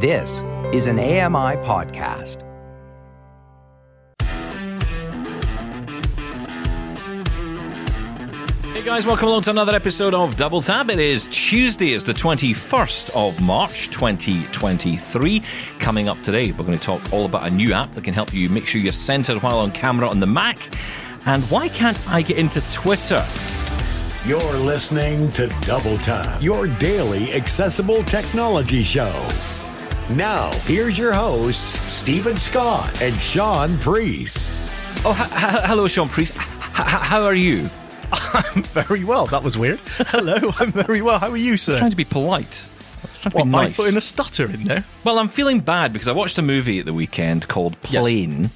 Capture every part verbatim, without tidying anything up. This is an A M I podcast. Hey guys, welcome along to another episode of Double Tap. It is Tuesday, it's the twenty-first of March twenty twenty-three. Coming up today, we're going to talk all about a new app that can help you make sure you're centered while on camera on the Mac. And why can't I get into Twitter? You're listening to Double Tap, your daily accessible technology show. Now, here's your hosts, Stephen Scott and Sean Priest. Oh, h- h- hello, Sean Priest. H- h- how are you? I'm very well. That was weird. Hello, I'm very well. How are you, sir? I'm trying to be polite. I'm trying what, to be nice. I put in a stutter in there. Well, I'm feeling bad because I watched a movie at the weekend called Plane. Yes.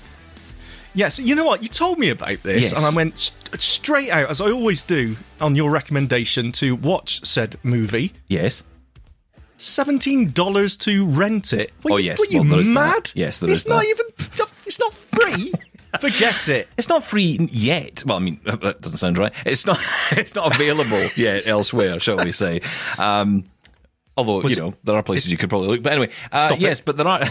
Yes, you know what? You told me about this, yes. And I went st- straight out, as I always do, on your recommendation to watch said movie. Yes. seventeen dollars to rent it. What, oh, you, yes. What, well, you mad? That. Yes, there it's is not that. even... It's not free. Forget it. It's not free yet. Well, I mean, that doesn't sound right. It's not It's not available yet elsewhere, shall we say. Um, although, Was you know, it, there are places you could probably look. But anyway, uh, yes, it. but there are...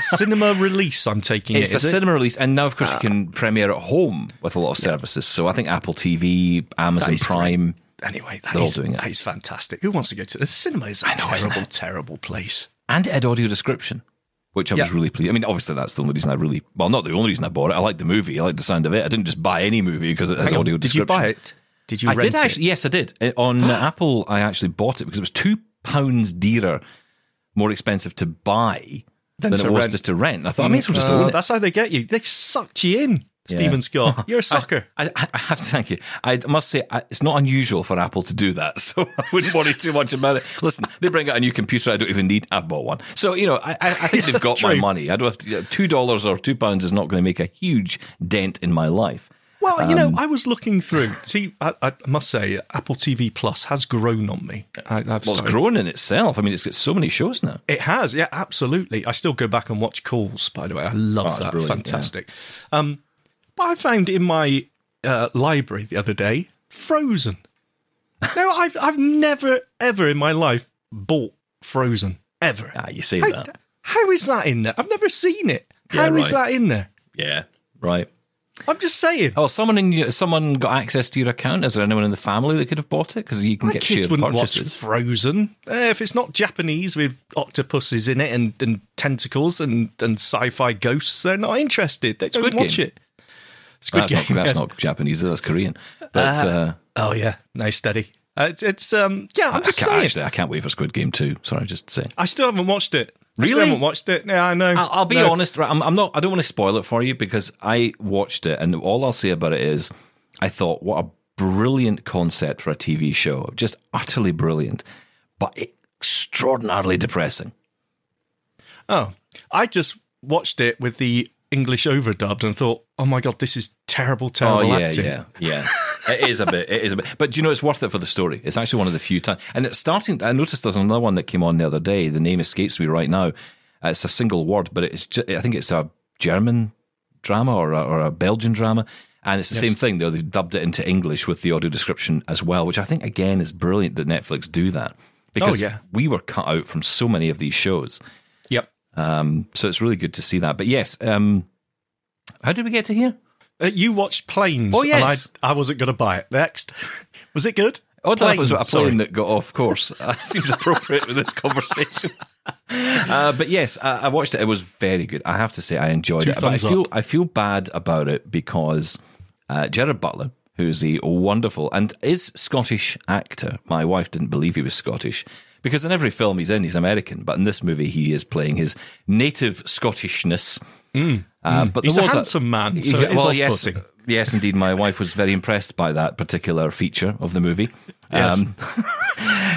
Cinema release, I'm taking it's it. It's a it? cinema release, and now, of course, ah. you can premiere at home with a lot of services. So I think Apple T V, Amazon Prime... Great. Anyway, that is, doing that is fantastic. Who wants to go to the cinema? Is a know, terrible, it? terrible place. And it had audio description, which I yeah. was really pleased. I mean, obviously, that's the only reason I really... Well, not the only reason I bought it. I liked the movie. I liked the sound of it. I didn't just buy any movie because it has Hang audio on. description. Did you buy it? Did you I rent did actually, it? Yes, I did. It, on Apple, I actually bought it because it was two pounds dearer, more expensive to buy than, than to it was rent. just to rent. I thought, I may as well just own it. That's how they get you. They've sucked you in. Stephen yeah. Scott, you're a sucker. I, I, I have to thank you. I must say, I, it's not unusual for Apple to do that, so I wouldn't worry too much about it. Listen, they bring out a new computer I don't even need. I've bought one. So, you know, I, I think yeah, they've got true. my money. I don't have to, two dollars or two pounds is not going to make a huge dent in my life. Well, um, you know, I was looking through. See, I, I must say, Apple T V Plus has grown on me. I, I've well, started. It's grown in itself. I mean, it's got so many shows now. It has, yeah, absolutely. I still go back and watch Calls, by the way. I love oh, that. Fantastic. Yeah. Um But I found in my uh, library the other day, Frozen. Now, I've I've never, ever in my life bought Frozen. Ever. Ah, you see how, that. How is that in there? I've never seen it. Yeah, how right. is that in there? Yeah, right. I'm just saying. Oh, someone in someone got access to your account? Is there anyone in the family that could have bought it? Because you can my get shared purchases. My kids wouldn't watch Frozen. Uh, if it's not Japanese with octopuses in it and, and tentacles and, and sci-fi ghosts, they're not interested. They it's don't watch game. it. It's good that's, game. Not, that's not Japanese, that's Korean. But, uh, uh, oh, yeah. Nice, steady. Uh, it's, it's um, yeah, I'm I, just I saying. Actually, I can't wait for Squid Game two. Sorry, just saying. I still haven't watched it. Really? I still haven't watched it. Yeah, I know. I'll, I'll be no. honest. Right, I'm, I'm not, I don't want to spoil it for you because I watched it and all I'll say about it is I thought, what a brilliant concept for a T V show. Just utterly brilliant, but extraordinarily depressing. Oh, I just watched it with the English overdubbed and thought, oh my God, this is terrible, terrible oh, yeah, acting. yeah, yeah. It is a bit, it is a bit. But do you know, it's worth it for the story. It's actually one of the few times. And it's starting, I noticed there's another one that came on the other day. The name escapes me right now. Uh, it's a single word, but it's just, I think it's a German drama or a, or a Belgian drama. And it's the yes. same thing, though. They dubbed it into English with the audio description as well, which I think, again, is brilliant that Netflix do that. Because oh, yeah. we were cut out from so many of these shows. Yep. Um, so it's really good to see that. But yes, um, how did we get to here? Uh, you watched Planes. Oh, yes. And I, I wasn't going to buy it. Next. Was it good? Oh, that was a plane Sorry. that got off course. That seems appropriate with this conversation. Uh, but yes, I, I watched it. It was very good. I have to say I enjoyed Two it. But I feel up. I feel bad about it because uh, Gerard Butler, who's a wonderful and is Scottish actor. My wife didn't believe he was Scottish. Because in every film he's in, he's American. But in this movie, he is playing his native Scottishness. Mm, uh, mm. But he's a handsome a, man, so it is well, yes, yes, indeed. My wife was very impressed by that particular feature of the movie. Yes. Um,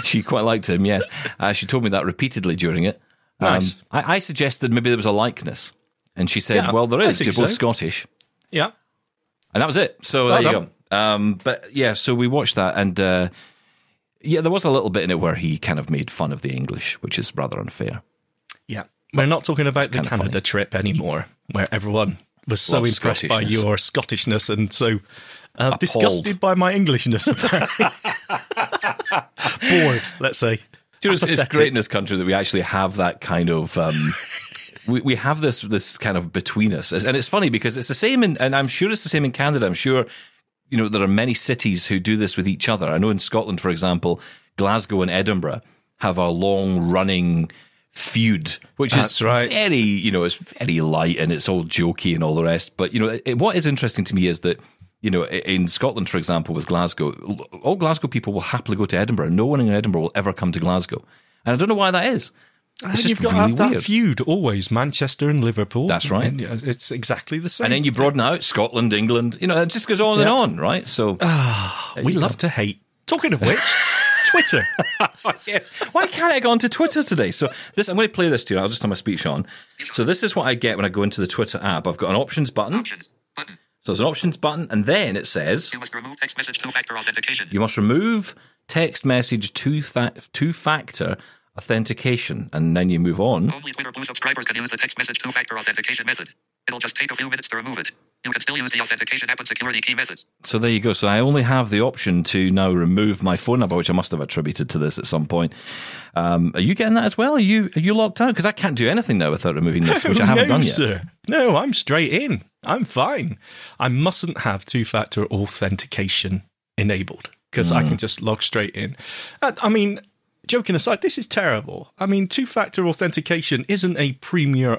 she quite liked him, yes. Uh, she told me that repeatedly during it. Um, nice. I, I suggested maybe there was a likeness. And she said, yeah, well, there is. You're both so. Scottish. Yeah. And that was it. So well, there you go. Um, but yeah, so we watched that and... Uh, Yeah, there was a little bit in it where he kind of made fun of the English, which is rather unfair. Yeah. We're not talking about the Canada trip anymore, where everyone was so impressed by your Scottishness and so uh, disgusted by my Englishness. Bored, let's say. Dude, it's, it's great in this country that we actually have that kind of... Um, we, we have this this kind of between us. And it's funny because it's the same, in, and I'm sure it's the same in Canada. I'm sure, you know, there are many cities who do this with each other. I know in Scotland, for example, Glasgow and Edinburgh have a long-running... feud, which That's is right. very, you know, it's very light and it's all jokey and all the rest. But, you know, it, what is interesting to me is that, you know, in Scotland, for example, with Glasgow, all Glasgow people will happily go to Edinburgh. No one in Edinburgh will ever come to Glasgow. And I don't know why that is. It's just you've got really to have that weird feud always, Manchester and Liverpool. That's right. And it's exactly the same. And then you broaden out Scotland, England, you know, it just goes on yeah. and on, right? So oh, we love go. to hate. Talking of which... Twitter. oh, yeah. Why can't I go onto Twitter today? So this, I'm going to play this to you. I'll just have my speech on. So this is what I get when I go into the Twitter app. I've got an options button. Options button. So there's an options button, and then it says you must remove text message two-factor authentication. You must remove text message two-factor authentication, and then you move on. Only Twitter Blue subscribers can use the text message two-factor authentication method. It'll just take a few minutes to remove it. You can still use the authentication app and security key methods. So there you go. So I only have the option to now remove my phone number, which I must have attributed to this at some point. Um, are you getting that as well? Are you are you locked out? Because I can't do anything now without removing this, which I haven't no, done yet. Sir. No, I'm straight in. I'm fine. I mustn't have two-factor authentication enabled because mm. I can just log straight in. I mean... Joking aside, this is terrible. I mean, two-factor authentication isn't a premier,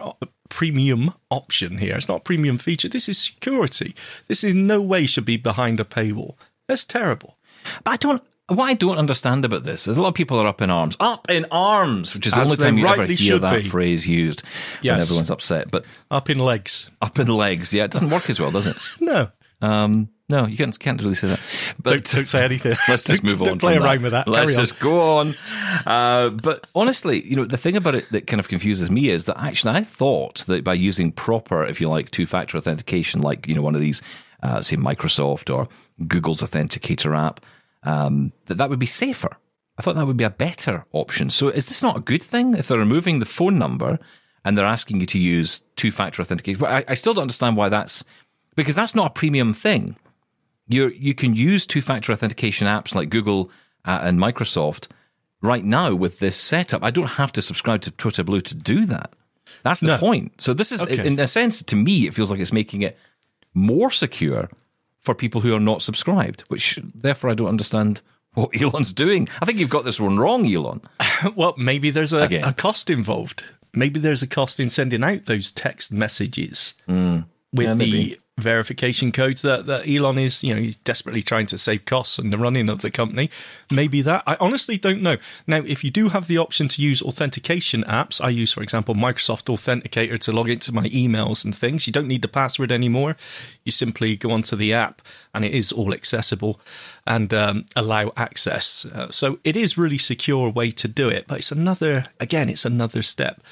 premium option here. It's not a premium feature. This is security. This in no way should be behind a paywall. That's terrible. But I don't... What I don't understand about this is a lot of people are up in arms. Up in arms, which is As the only time you ever hear that be. phrase used yes. when everyone's upset. But up in legs. Up in legs, yeah. It doesn't work as well, does it? No. Um... No, you can't, can't really say that. But don't, don't say anything. Let's just move don't, on. Don't play around with that. Let's Carry just on. go on. Uh, but honestly, you know, the thing about it that kind of confuses me is that actually I thought that by using proper, if you like, two-factor authentication, like, you know, one of these, uh, say, Microsoft or Google's Authenticator app, um, that that would be safer. I thought that would be a better option. So is this not a good thing? If they're removing the phone number and they're asking you to use two-factor authentication, but I, I still don't understand why that's, because that's not a premium thing. You you can use two-factor authentication apps like Google uh, and Microsoft right now with this setup. I don't have to subscribe to Twitter Blue to do that. That's the no. point. So this is, okay. in a sense, to me, it feels like it's making it more secure for people who are not subscribed, which, therefore, I don't understand what Elon's doing. I think you've got this one wrong, Elon. Well, maybe there's a, a cost involved. Maybe there's a cost in sending out those text messages mm. with yeah, the... Maybe. verification codes that, that Elon is, you know, he's desperately trying to save costs and the running of the company. Maybe that. I honestly don't know. Now, if you do have the option to use authentication apps, I use, for example, Microsoft Authenticator to log into my emails and things. You don't need the password anymore. You simply go onto the app and it is all accessible and um, allow access. Uh, so it is really secure way to do it, but it's another, again, it's another step.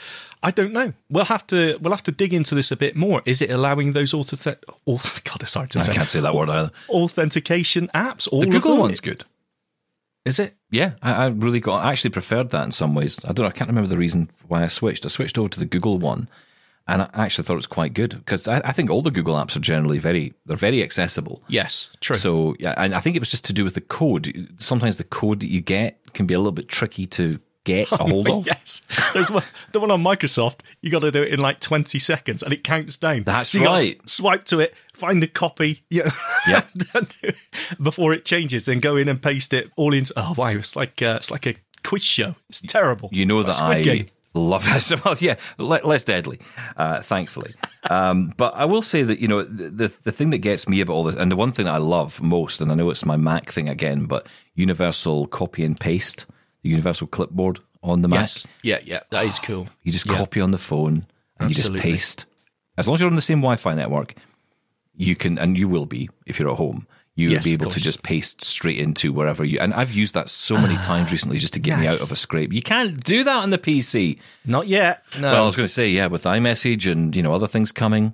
I don't know. We'll have to we'll have to dig into this a bit more. Is it allowing those auto? Auth- God, it's hard to say. I can't say that word either. Authentication apps. All the Google one's good. Is it? Yeah, I, I really got. I actually preferred that in some ways. I don't know. I can't remember the reason why I switched. I switched over to the Google one, and I actually thought it was quite good because I, I think all the Google apps are generally very they're very accessible. Yes, true. So yeah, and I think it was just to do with the code. Sometimes the code that you get can be a little bit tricky to. Get a hold of. Yes. There's one, the one on Microsoft, you got to do it in like twenty seconds and it counts down. That's so you right. Gotta swipe to it, find the copy yeah, yeah. before it changes, then go in and paste it all into. Oh, wow. It's like, uh, it's like a quiz show. It's terrible. You know it's that like I game. love that. Well, yeah, less deadly, uh, thankfully. um, but I will say that, you know, the, the thing that gets me about all this, and the one thing that I love most, and I know it's my Mac thing again, but universal copy and paste. Universal clipboard on the Mac. Yes, yeah, yeah, that is cool. You just yeah. copy on the phone and Absolutely. you just paste. As long as you're on the same Wi-Fi network, you can, and you will be if you're at home. You'll yes, be able to just paste straight into wherever you. And I've used that so many times recently just to get yes. me out of a scrape. You can't do that on the P C. Not yet. No. Well, I was going to say, yeah, with iMessage and you know other things coming.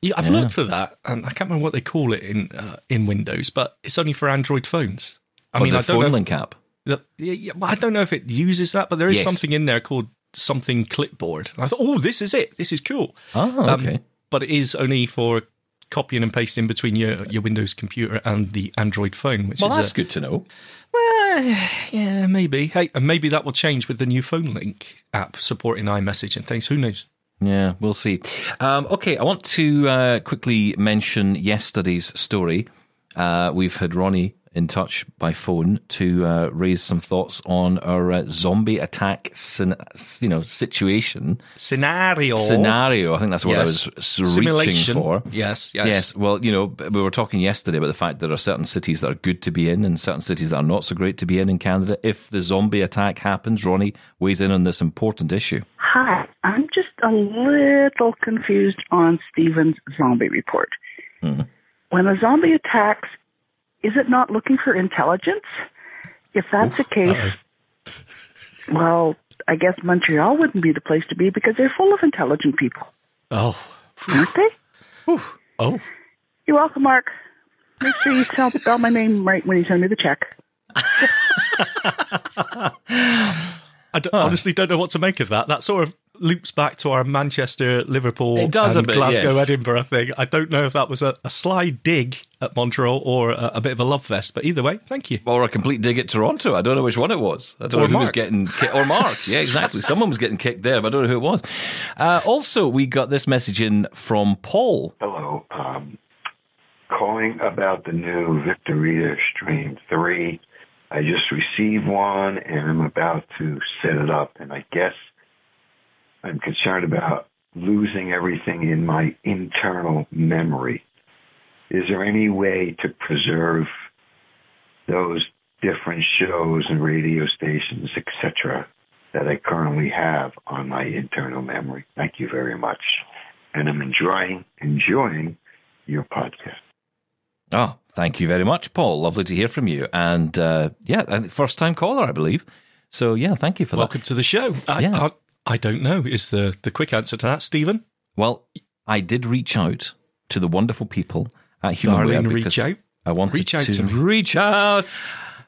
Yeah, I've yeah. looked for that, and I can't remember what they call it in uh, in Windows, but it's only for Android phones. I oh, mean, the I don't phone know if- link app. I don't know if it uses that, but there is yes. something in there called something clipboard. And I thought, oh, this is it. This is cool. Oh, okay. Um, but it is only for copying and pasting between your, your Windows computer and the Android phone. Which well, is that's a, good to know. Well, Yeah, yeah, maybe. Hey, and maybe that will change with the new phone link app supporting iMessage and things. Who knows? Yeah, we'll see. Um, okay, I want to uh, quickly mention yesterday's story. Uh, we've had Ronnie in touch by phone to uh, raise some thoughts on our uh, zombie attack, scen- you know, situation scenario. Scenario. I think that's what yes. I was reaching for. Yes, yes, yes. Well, you know, we were talking yesterday about the fact that there are certain cities that are good to be in and certain cities that are not so great to be in in Canada. If the zombie attack happens, Ronnie weighs in on this important issue. Hi, I'm just a little confused on Stephen's zombie report. Mm-hmm. When a zombie attacks, is it not looking for intelligence? If that's Oof, the case, uh-oh. well, I guess Montreal wouldn't be the place to be because they're full of intelligent people. Oh. Aren't they? Oof. Oh. You're welcome, Mark. Make sure you tell, spell my name right when you send me the check. I don't, huh. honestly don't know what to make of that. That sort of loops back to our Manchester, Liverpool, it does and a bit, Glasgow, yes. Edinburgh thing. I don't know if that was a, a sly dig at Montreal or a, a bit of a love fest, but either way, thank you. Or a complete dig at Toronto. I don't know which one it was. I don't or know who Mark. was getting kicked. Or Mark. Yeah, exactly. Someone was getting kicked there, but I don't know who it was. Uh, also, we got this message in from Paul. Hello. Um, calling about the new Victor Reader Stream three. I just received one, and I'm about to set it up. And I guess I'm concerned about losing everything in my internal memory. Is there any way to preserve those different shows and radio stations, et cetera, that I currently have on my internal memory? Thank you very much. And I'm enjoying, enjoying your podcast. Oh, thank you very much, Paul. Lovely to hear from you. And uh, yeah, first-time caller, I believe. So yeah, thank you for Welcome that. Welcome to the show. I, yeah. I, I don't know is the, the quick answer to that, Stephen. Well, I did reach out to the wonderful people at Humaria because reach out. I wanted reach out to, to reach out.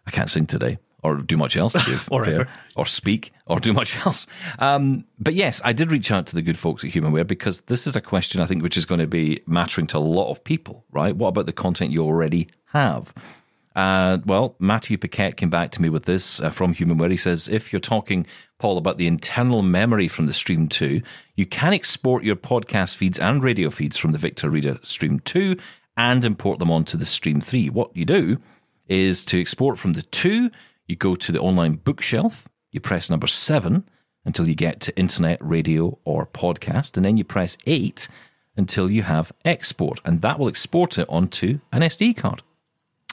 I can't sing today or do much else. or fair, ever. Or speak or do much else. Um, but yes, I did reach out to the good folks at HumanWare because this is a question, I think, which is going to be mattering to a lot of people, right? What about the content you already have? Uh, well, Matthew Paquette came back to me with this uh, from HumanWare. He says, if you're talking, Paul, about the internal memory from the Stream two, you can export your podcast feeds and radio feeds from the Victor Reader Stream two and import them onto the Stream three. What you do is to export from the two, you go to the online bookshelf, you press number seven until you get to internet, radio, or podcast, and then you press eight until you have export, and that will export it onto an S D card.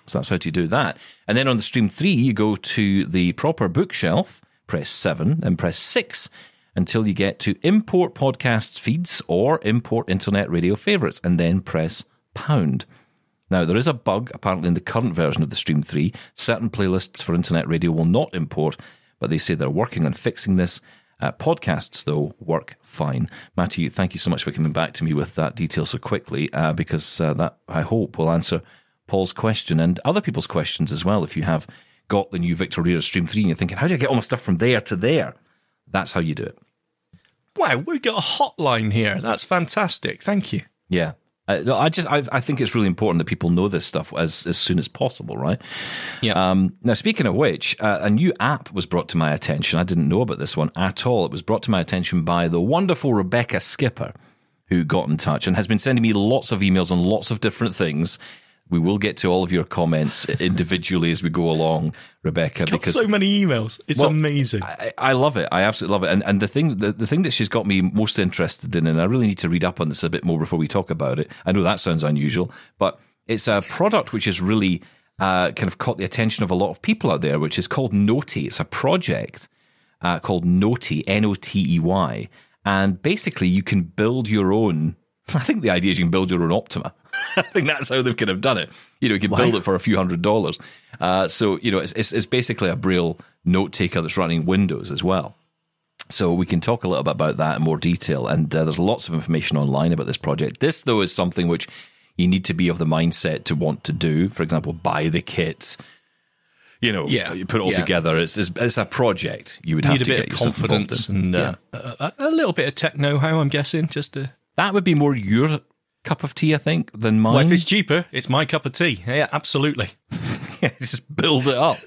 So that's how to do that. And then on the Stream three, you go to the proper bookshelf, press seven, and press six until you get to import podcast feeds or import internet radio favorites, and then press pound. Now, there is a bug, apparently, in the current version of the Stream three. Certain playlists for internet radio will not import, but they say they're working on fixing this. Uh, podcasts, though, work fine. Matthew, thank you so much for coming back to me with that detail so quickly, uh, because uh, that, I hope, will answer Paul's question and other people's questions as well. If you have got the new Victor Reader Stream three and you're thinking, how do I get all my stuff from there to there? That's how you do it. Wow, we've got a hotline here. That's fantastic. Thank you. Yeah. Uh, I just I, I think it's really important that people know this stuff as, as soon as possible, right? Yeah. Um, now, speaking of which, uh, a new app was brought to my attention. I didn't know about this one at all. It was brought to my attention by the wonderful Rebecca Skipper, who got in touch and has been sending me lots of emails on lots of different things. We will get to all of your comments individually as we go along, Rebecca. Got because so many emails. It's well, amazing. I, I love it. I absolutely love it. And and the thing the, the thing that she's got me most interested in, and I really need to read up on this a bit more before we talk about it. I know that sounds unusual, but it's a product which has really uh, kind of caught the attention of a lot of people out there, which is called Notey. It's a project uh, called Notey, N O T E Y. And basically you can build your own, I think the idea is you can build your own Optima. I think that's how they've kind of done it. You know, you can wow. build it for a few hundred dollars. Uh, so, you know, it's, it's it's basically a Braille note taker that's running Windows as well. So we can talk a little bit about that in more detail. And uh, there's lots of information online about this project. This, though, is something which you need to be of the mindset to want to do. For example, buy the kit. You know, yeah, you put it all yeah. together. It's, it's it's a project. You would you have to get yourself involved in. And uh, yeah. a, a little bit of tech know-how, I'm guessing. Just to... That would be more your... cup of tea, I think, than mine. Well, if it's cheaper, it's my cup of tea. Yeah, absolutely. Just build it up.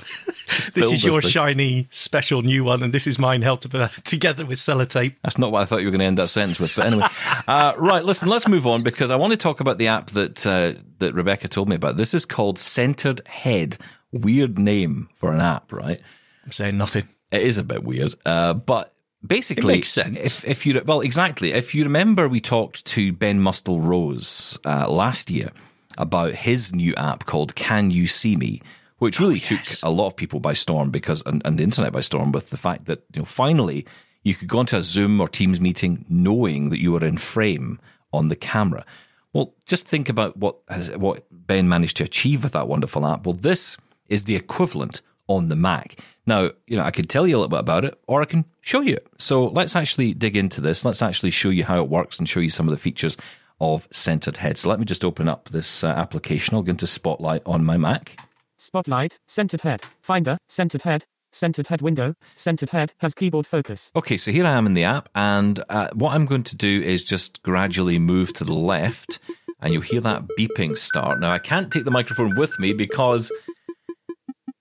Build this is your thing. Shiny, special new one, and this is mine held together with sellotape. That's not what I thought you were going to end that sentence with. But anyway, uh, right, listen, let's move on, because I want to talk about the app that uh, that Rebecca told me about. This is called Centered Head. Weird name for an app, right? I'm saying nothing. It is a bit weird, uh, but basically, it makes sense. If, if you well, exactly. If you remember, we talked to Ben Mustill-Rose uh, last year about his new app called Can You See Me, which really oh, yes. took a lot of people by storm, because and, and the internet by storm, with the fact that, you know, finally you could go into a Zoom or Teams meeting knowing that you were in frame on the camera. Well, just think about what has, what Ben managed to achieve with that wonderful app. Well, this is the equivalent on the Mac. Now, you know, I could tell you a little bit about it, or I can show you. So let's actually dig into this. Let's actually show you how it works and show you some of the features of Centered Head. So let me just open up this uh, application. I'll go into Spotlight on my Mac. Spotlight, Centered Head, Finder, Centered Head, Centered Head window, Centered Head has keyboard focus. Okay, so here I am in the app, and uh, what I'm going to do is just gradually move to the left, and you'll hear that beeping start. Now, I can't take the microphone with me because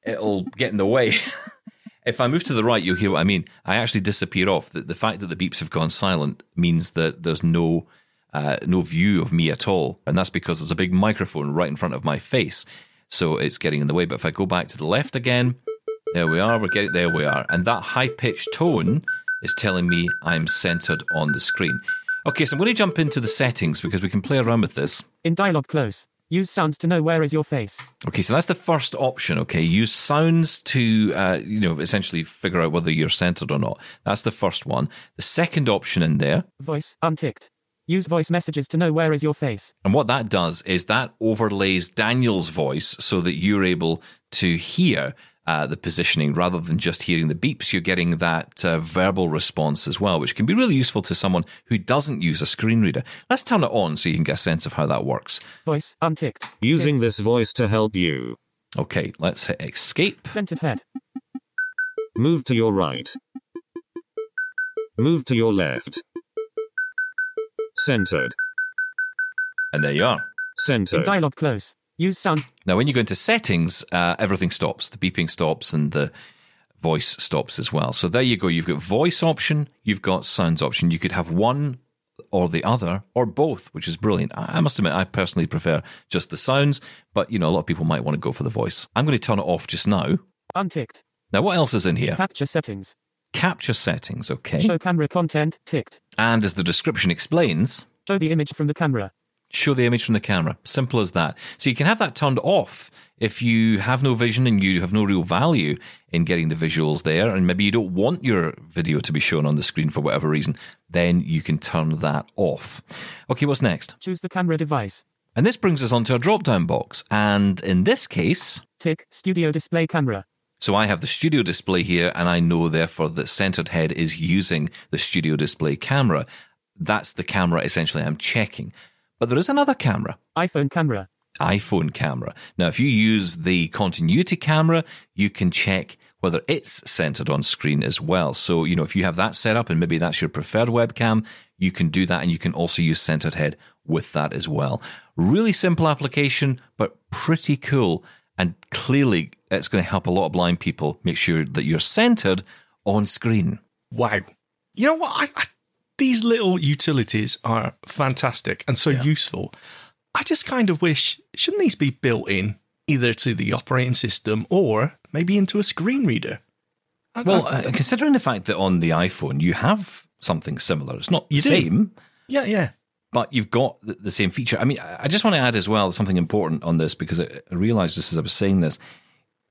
it'll get in the way. If I move to the right, you'll hear what I mean. I actually disappear off. The, the fact that the beeps have gone silent means that there's no uh, no view of me at all, and that's because there's a big microphone right in front of my face, so it's getting in the way. But if I go back to the left again, there we are. We're getting there. We are, and that high-pitched tone is telling me I'm centered on the screen. Okay, so I'm going to jump into the settings because we can play around with this. In dialog close. Use sounds to know where is your face. Okay, so that's the first option, okay? Use sounds to, uh, you know, essentially figure out whether you're centered or not. That's the first one. The second option in there... Voice, unticked. Use voice messages to know where is your face. And what that does is that overlays Daniel's voice so that you're able to hear uh, the positioning rather than just hearing the beeps. You're getting that uh, verbal response as well, which can be really useful to someone who doesn't use a screen reader. Let's turn it on so you can get a sense of how that works. Voice unticked. Using this voice to help you. Okay, let's hit escape. Centered head. Move to your right. Move to your left. Centered. And there you are. Centered. In dialog close. Use sounds. Now, when you go into settings, uh, everything stops. The beeping stops and the voice stops as well. So there you go. You've got voice option. You've got sounds option. You could have one or the other or both, which is brilliant. I must admit, I personally prefer just the sounds, but, you know, a lot of people might want to go for the voice. I'm going to turn it off just now. Unticked. Now, what else is in here? Capture settings. Capture settings, okay. Show camera content, ticked. And as the description explains... Show the image from the camera. Show the image from the camera. Simple as that. So you can have that turned off if you have no vision and you have no real value in getting the visuals there, and maybe you don't want your video to be shown on the screen for whatever reason, then you can turn that off. Okay, what's next? Choose the camera device. And this brings us onto a drop-down box, and in this case... Tick Studio Display Camera. So I have the Studio Display here, and I know, therefore, that Centered Head is using the Studio Display Camera. That's the camera, essentially, I'm checking. But there is another camera. iPhone camera. iPhone camera. Now, if you use the continuity camera, you can check whether it's centered on screen as well. So, you know, if you have that set up and maybe that's your preferred webcam, you can do that, and you can also use Centered Head with that as well. Really simple application, but pretty cool. And clearly, it's going to help a lot of blind people make sure that you're centered on screen. Wow. You know what? I... I- These little utilities are fantastic and so yeah. useful. I just kind of wish, shouldn't these be built in either to the operating system or maybe into a screen reader? I, well, I, I, uh, considering the fact that on the iPhone you have something similar. It's not the same. Do. Yeah, yeah. But you've got the, the same feature. I mean, I just want to add as well something important on this, because I, I realized this as I was saying this.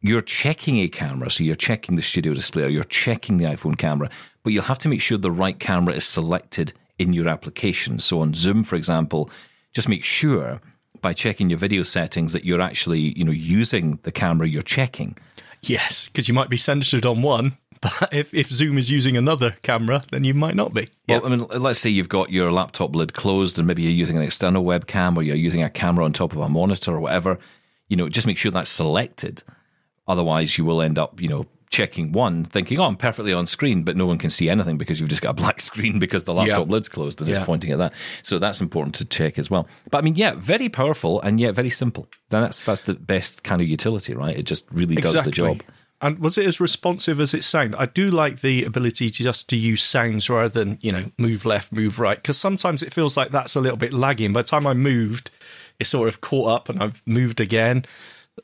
You're checking a camera, so you're checking the Studio Display or you're checking the iPhone camera, but you'll have to make sure the right camera is selected in your application. So on Zoom, for example, just make sure by checking your video settings that you're actually, you know, using the camera you're checking. Yes, because you might be centered on one, but if, if Zoom is using another camera, then you might not be. Yep. Well, I mean, let's say you've got your laptop lid closed and maybe you're using an external webcam or you're using a camera on top of a monitor or whatever. You know, just make sure that's selected. Otherwise, you will end up, you know, checking one, thinking, oh, I'm perfectly on screen, but no one can see anything because you've just got a black screen because the laptop yeah. lid's closed and yeah. it's pointing at that. So that's important to check as well. But I mean, yeah, very powerful and yet very simple. That's that's the best kind of utility, right? It just really exactly. does the job. And was it as responsive as it sounded? I do like the ability to just to use sounds rather than, you know, move left, move right, because sometimes it feels like that's a little bit lagging. By the time I moved, it sort of caught up and I've moved again.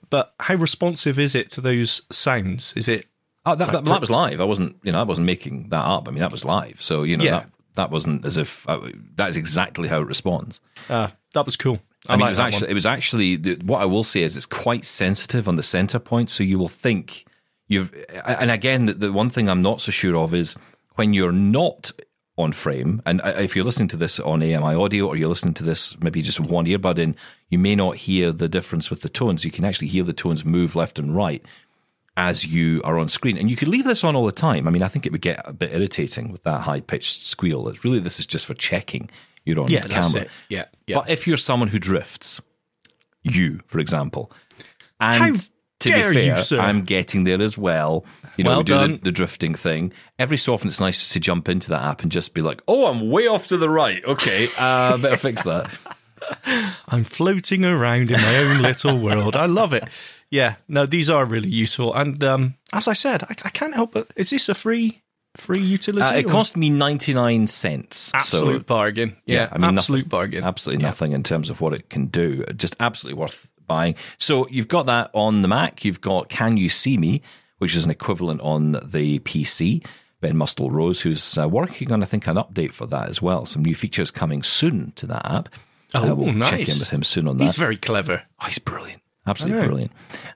But how responsive is it to those sounds? Is it? Oh, that, that, that was live. I wasn't, you know, I wasn't making that up. I mean, that was live. So, you know, yeah. that, that wasn't as if I, that is exactly how it responds. Uh, that was cool. I, I mean, like it was actually, one. it was actually, what I will say is it's quite sensitive on the center point. So you will think you've, and again, the, the one thing I'm not so sure of is when you're not on frame, and if you're listening to this on A M I audio or you're listening to this maybe just one earbud in, you may not hear the difference with the tones. You can actually hear the tones move left and right as you are on screen. And you could leave this on all the time. I mean, I think it would get a bit irritating with that high-pitched squeal. It's really, this is just for checking you're on yeah, camera. That's it. Yeah, yeah. But if you're someone who drifts, you, for example, and... How- To Dare be fair, you, I'm getting there as well. You know, well we do the, the drifting thing. Every so often it's nice to jump into that app and just be like, oh, I'm way off to the right. Okay, uh, better fix that. I'm floating around in my own little world. I love it. Yeah, no, these are really useful. And um, as I said, I, I can't help but, is this a free... Free utility? Uh, it or? cost me ninety-nine cents. Absolute so, bargain. Yeah, yeah, I mean, absolute nothing, bargain. Absolutely yeah. nothing in terms of what it can do. Just absolutely worth buying. So you've got that on the Mac. You've got Can You See Me, which is an equivalent on the P C. Ben Mustill-Rose, who's uh, working on, I think, an update for that as well. Some new features coming soon to that app. Oh, uh, we'll nice. Check in with him soon on that. He's very clever. Oh, he's brilliant. Absolutely brilliant.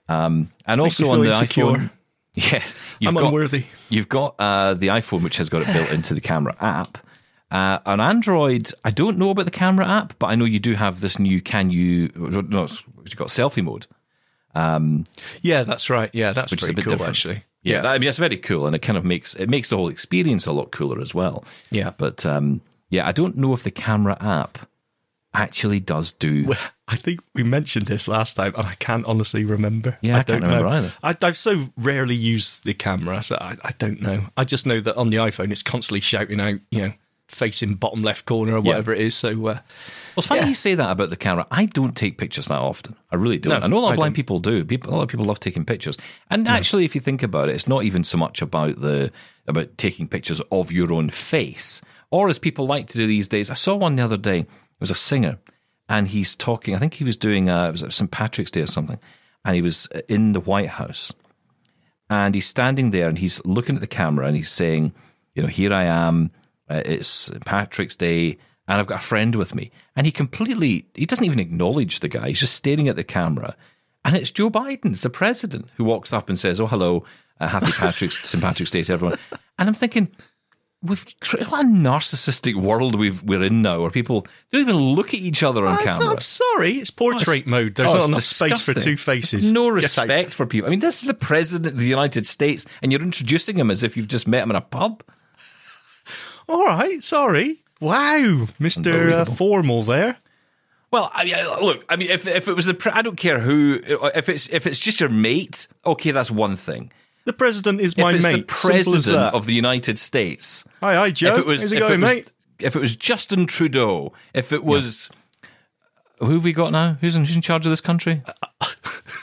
Um, and Makes also on the insecure. iPhone... Yes, you've I'm got, unworthy. You've got uh, the iPhone, which has got it built into the camera app. Uh, on Android, I don't know about the camera app, but I know you do have this new Can You... No, it's, it's got selfie mode. Um, yeah, that's right. Yeah, that's pretty cool, different. actually. Yeah, yeah. That, I mean, that's very cool, and it kind of makes it makes the whole experience a lot cooler as well. Yeah. But, um, yeah, I don't know if the camera app actually does do... Well, I think we mentioned this last time, and I can't honestly remember. Yeah, I, I don't remember know. either. I, I've so rarely used the camera, so I, I don't know. I just know that on the iPhone, it's constantly shouting out, you know, facing bottom left corner or whatever yeah. it is. So, uh, well, it's funny yeah. you say that about the camera. I don't take pictures that often. I really don't. No, I know a lot of blind people do. People, a lot of people love taking pictures. And no. actually, if you think about it, it's not even so much about the about taking pictures of your own face, or as people like to do these days. I saw one the other day. It was a singer. And he's talking, I think he was doing, uh, it was Saint Patrick's Day or something, and he was in the White House. And he's standing there and he's looking at the camera and he's saying, you know, here I am, uh, it's Patrick's Day, and I've got a friend with me. And he completely, he doesn't even acknowledge the guy, he's just staring at the camera. And it's Joe Biden, it's the president, who walks up and says, oh, hello, uh, happy Patrick's, Saint Patrick's Day to everyone. And I'm thinking... We've what a narcissistic world we've, we're in now, where people don't even look at each other on I, camera. I'm sorry, it's portrait oh, mode. There's oh, not enough space for two faces. There's no respect yes, I, for people. I mean, this is the president of the United States, and you're introducing him as if you've just met him in a pub. All right, sorry. Wow, Mister Uh, formal there. Well, I mean, look, I mean, if if it was the, I don't care who. If it's if it's just your mate, okay, that's one thing. The president is my mate. If it's mate, the president of the United States. Hi, hi, Joe. If it was, How's it going, if it was, mate? If it was Justin Trudeau, if it was... Yeah. Who have we got now? Who's in, who's in charge of this country? Uh,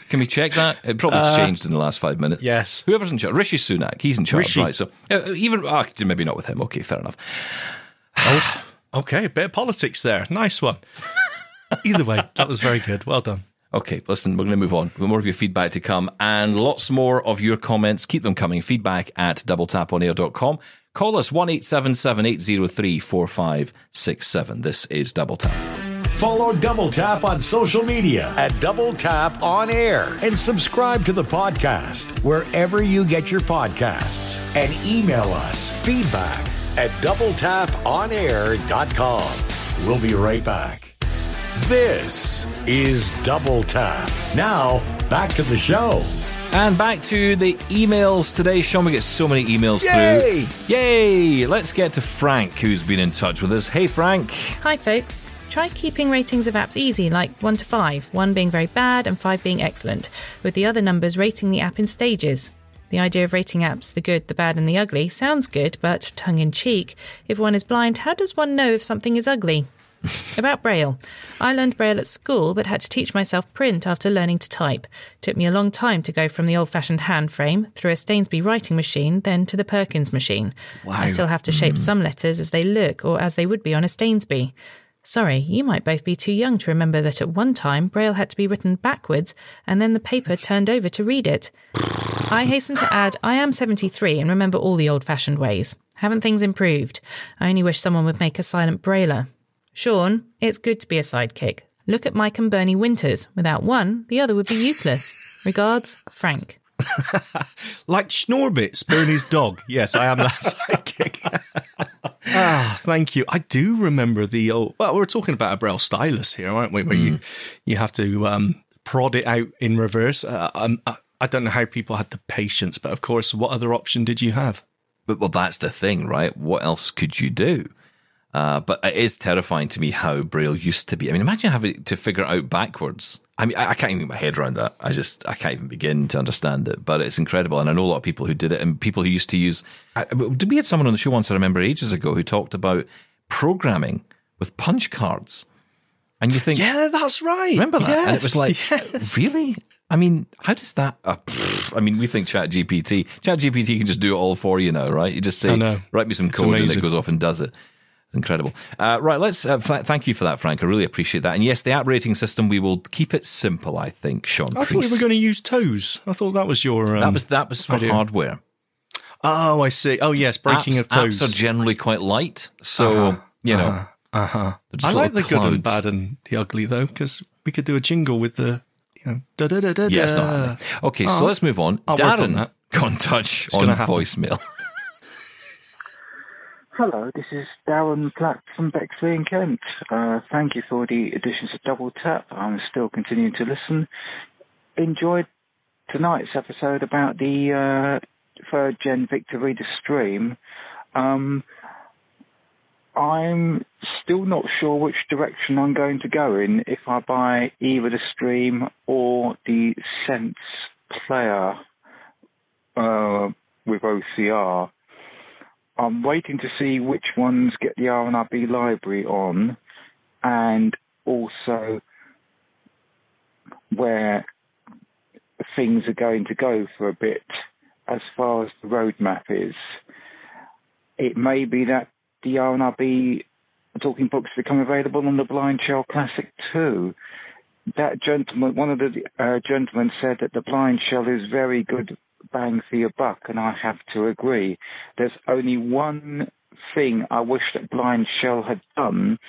Can we check that? It probably uh, changed in the last five minutes. Yes. Whoever's in charge. Rishi Sunak, he's in charge, Rishi. right? So even... Oh, maybe not with him. Okay, fair enough. Oh, okay, a bit of politics there. Nice one. Either way, that was very good. Well done. Okay, listen, we're going to move on. More of your feedback to come and lots more of your comments. Keep them coming. Feedback at double tap on air dot com. Call us one eight seven seven, eight zero three, four five six seven. This is Double Tap. Follow Double Tap on social media at Double Tap on Air and subscribe to the podcast wherever you get your podcasts and email us feedback at double tap on air dot com. We'll be right back. This is Double Tap. Now, back to the show. And back to the emails today. Sean, we get so many emails Yay! through. Yay! Let's get to Frank, who's been in touch with us. Hey, Frank. Hi, folks. Try keeping ratings of apps easy, like one to five, one being very bad and five being excellent, with the other numbers rating the app in stages. The idea of rating apps, the good, the bad and the ugly, sounds good, but tongue-in-cheek. If one is blind, how does one know if something is ugly? About Braille. I learned Braille at school, but had to teach myself print after learning to type. Took me a long time to go from the old-fashioned hand frame through a Stainsby writing machine, then to the Perkins machine. Wow. I still have to shape mm. some letters as they look or as they would be on a Stainsby. Sorry, you might both be too young to remember that at one time Braille had to be written backwards and then the paper turned over to read it. I hasten to add, I am seventy-three and remember all the old-fashioned ways. Haven't things improved? I only wish someone would make a silent Brailler. Sean, it's good to be a sidekick. Look at Mike and Bernie Winters. Without one, the other would be useless. Regards, Frank. Like Schnorbits, Bernie's dog. Yes, I am that sidekick. Ah, thank you. I do remember the old... Well, we're talking about a Braille stylus here, aren't we? Where mm. you, you have to um, prod it out in reverse. Uh, um, I don't know how people had the patience, but of course, what other option did you have? But well, that's the thing, right? What else could you do? Uh, but it is terrifying to me how Braille used to be. I mean, imagine having to figure it out backwards. I mean, I, I can't even get my head around that. I just, I can't even begin to understand it. But it's incredible. And I know a lot of people who did it and people who used to use... I, we had someone on the show once, I remember ages ago, who talked about programming with punch cards. And you think... Yeah, that's right. Remember that? Yes, and it was like, yes. Really? I mean, how does that... Uh, I mean, we think ChatGPT. ChatGPT can just do it all for you now, right? You just say, write me some it's code amazing. And it goes off and does it. Incredible. Uh, right, let's uh, th- thank you for that, Frank. I really appreciate that. And yes, the app rating system, we will keep it simple, I think, Sean I Priest. Thought we were going to use toes. I thought that was your... Um, that was that was for idea. Hardware. Oh, I see. Oh, yes, breaking apps, of toes. Apps are generally quite light, so, uh-huh, you know. Uh-huh. I like the clouds. Good and bad and the ugly, though, because we could do a jingle with the, you know, da-da-da-da-da. Yeah, it's not happening. Okay, oh, so let's move on. I'll Darren on can touch it's on voicemail. Hello, this is Darren Platt from Bexley in Kent. Uh, thank you for the additions of Double Tap. I'm still continuing to listen. Enjoyed tonight's episode about the uh, third gen Victor Reader Stream. Um, I'm still not sure which direction I'm going to go in, if I buy either the Stream or the Sense Player uh, with O C R. I'm waiting to see which ones get the R and R B library on, and also where things are going to go for a bit as far as the roadmap is. It may be that the R and R B talking books become available on the Blind Child Classic too. That gentleman, one of the uh, gentlemen said that the Blind Child is very good bang for your buck, and I have to agree. There's only one thing I wish that Blind Shell had done,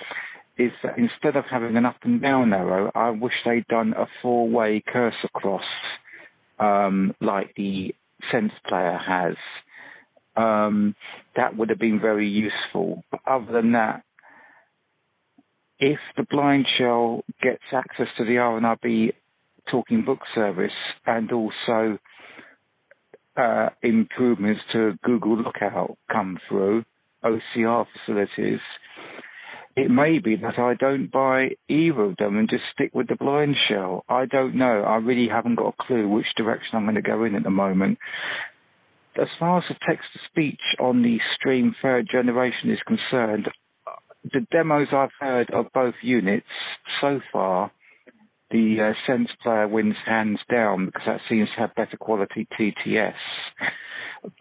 is that instead of having an up and down arrow, I wish they'd done a four-way cursor cross, um, like the Sense Player has. Um, that would have been very useful. But other than that, if the Blind Shell gets access to the R and R B Talking Book service, and also Uh, improvements to Google Lookout come through, O C R facilities, it may be that I don't buy either of them and just stick with the Blind Shell. I don't know. I really haven't got a clue which direction I'm going to go in at the moment. As far as the text-to-speech on the Stream third generation is concerned, the demos I've heard of both units so far, the uh, Sense Player wins hands down, because that seems to have better quality T T S.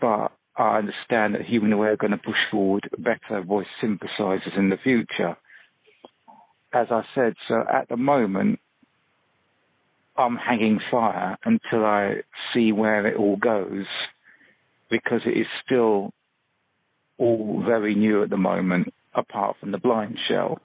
But I understand that HumanAware are going to push forward better voice synthesizers in the future. As I said, so at the moment, I'm hanging fire until I see where it all goes, because it is still all very new at the moment, apart from the Blind Shell.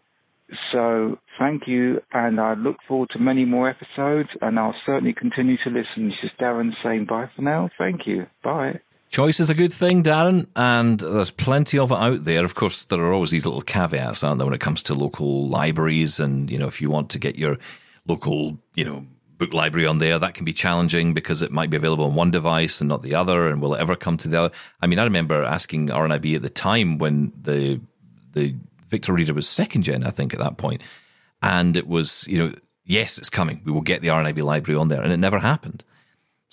So thank you, and I look forward to many more episodes, and I'll certainly continue to listen. This is Darren saying bye for now. Thank you. Bye. Choice is a good thing, Darren, and there's plenty of it out there. Of course, there are always these little caveats, aren't there, when it comes to local libraries, and, you know, if you want to get your local, you know, book library on there, that can be challenging because it might be available on one device and not the other, and will it ever come to the other? I mean, I remember asking R N I B at the time when the the... Victor Reader was second gen, I think, at that point. And it was, you know, yes, it's coming. We will get the R N I B library on there. And it never happened.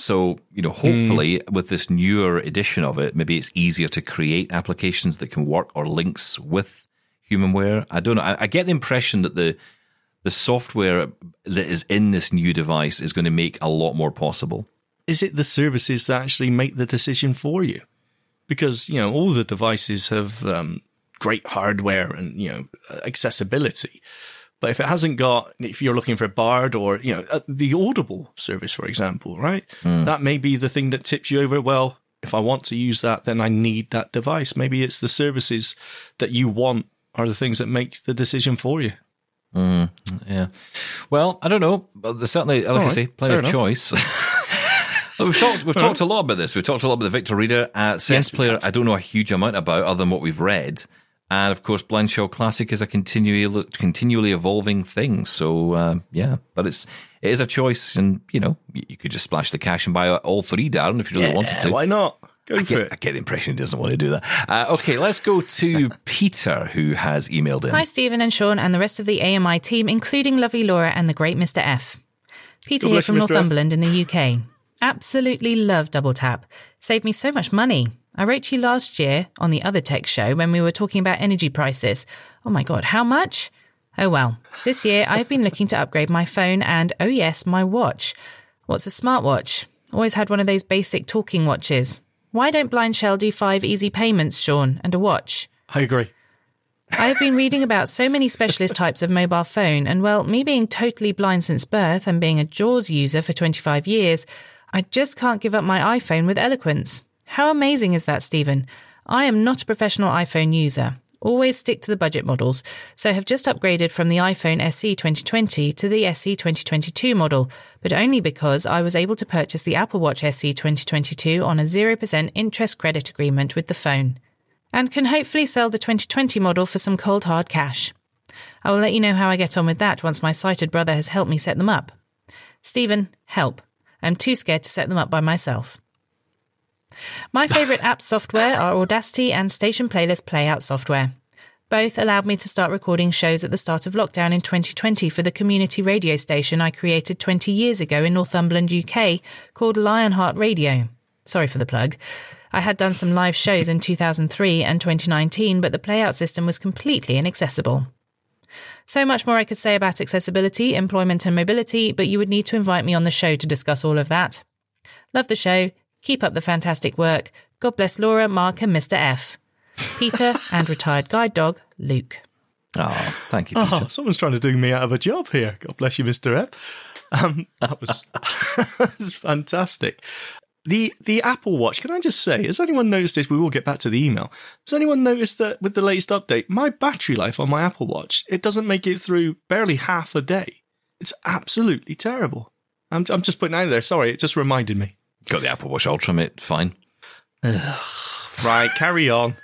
So, you know, hopefully mm. with this newer edition of it, maybe it's easier to create applications that can work or links with HumanWare. I don't know. I, I get the impression that the the software that is in this new device is going to make a lot more possible. Is it the services that actually make the decision for you? Because, you know, all the devices have um, great hardware and, you know, accessibility. But if it hasn't got, if you're looking for a Bard or, you know, the Audible service, for example, right? Mm. That may be the thing that tips you over. Well, if I want to use that, then I need that device. Maybe it's the services that you want are the things that make the decision for you. Mm. Yeah. Well, I don't know. But there's certainly, like All I right. say, plenty Fair of enough. choice. We've talked We've All talked right. a lot about this. We've talked a lot about the Victor Reader. Uh, Sense yes, Player, I don't know a huge amount about other than what we've read. And, of course, Blind Shell Classic is a continually continually evolving thing. So, uh, yeah, but it's it is a choice. And, you know, you could just splash the cash and buy all three, Darren, if you really yeah, wanted to. Why not? Go I for get, it. I get the impression he doesn't want to do that. Uh, okay, let's go to Peter, who has emailed in. Hi, Stephen and Sean and the rest of the A M I team, including lovely Laura and the great Mister F. Peter here from Northumberland in the U K. Absolutely love Double Tap. Saved me so much money. I wrote to you last year on the other tech show when we were talking about energy prices. Oh my God, how much? Oh well, this year I've been looking to upgrade my phone and, oh yes, my watch. What's a smartwatch? Always had one of those basic talking watches. Why don't Blind Shell do five easy payments, Sean, and a watch? I agree. I've been reading about so many specialist types of mobile phone and, well, me being totally blind since birth and being a JAWS user for twenty-five years, I just can't give up my iPhone with eloquence. How amazing is that, Stephen? I am not a professional iPhone user. Always stick to the budget models, so have just upgraded from the iPhone S E twenty twenty to the S E twenty twenty-two model, but only because I was able to purchase the Apple Watch S E twenty twenty-two on a zero percent interest credit agreement with the phone, and can hopefully sell the twenty twenty model for some cold hard cash. I will let you know how I get on with that once my sighted brother has helped me set them up. Stephen, help. I'm too scared to set them up by myself. My favourite app software are Audacity and Station Playlist Playout software. Both allowed me to start recording shows at the start of lockdown in twenty twenty for the community radio station I created twenty years ago in Northumberland, U K, called Lionheart Radio. Sorry for the plug. I had done some live shows in two thousand three and twenty nineteen, but the Playout system was completely inaccessible. So much more I could say about accessibility, employment and mobility, but you would need to invite me on the show to discuss all of that. Love the show. Keep up the fantastic work. God bless Laura, Mark and Mister F. Peter and retired guide dog, Luke. Oh, thank you, Peter. Oh, someone's trying to do me out of a job here. God bless you, Mister F. Um, that was, that was fantastic. The the Apple Watch, can I just say, has anyone noticed this? We will get back to the email. Has anyone noticed that with the latest update, my battery life on my Apple Watch, it doesn't make it through barely half a day. It's absolutely terrible. I'm, I'm just putting it out there. Sorry, it just reminded me. Got the Apple Watch Ultra, mate. Fine. Ugh. Right, carry on.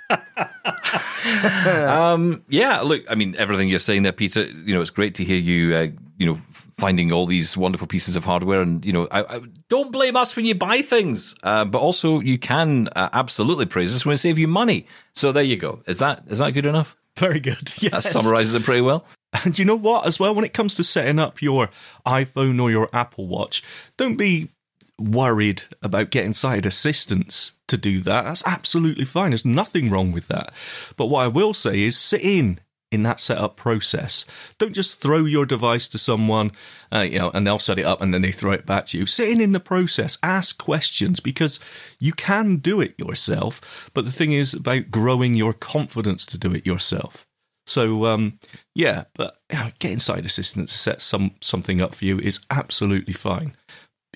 um, yeah, look, I mean, everything you're saying there, Peter, you know, it's great to hear you, uh, you know, finding all these wonderful pieces of hardware. And, you know, I, I, don't blame us when you buy things, uh, but also you can uh, absolutely praise us when we save you money. So there you go. Is that is that good enough? Very good. Yes. That summarises it pretty well. And you know what, as well, when it comes to setting up your iPhone or your Apple Watch, don't be worried about getting sighted assistance to do that. That's absolutely fine. There's nothing wrong with that. But what I will say is sit in in that setup process. Don't just throw your device to someone, uh, you know, and they'll set it up and then they throw it back to you. Sit in in the process. Ask questions, because you can do it yourself. But the thing is about growing your confidence to do it yourself. So, um, yeah, but you know, getting sighted assistance to set some something up for you is absolutely fine.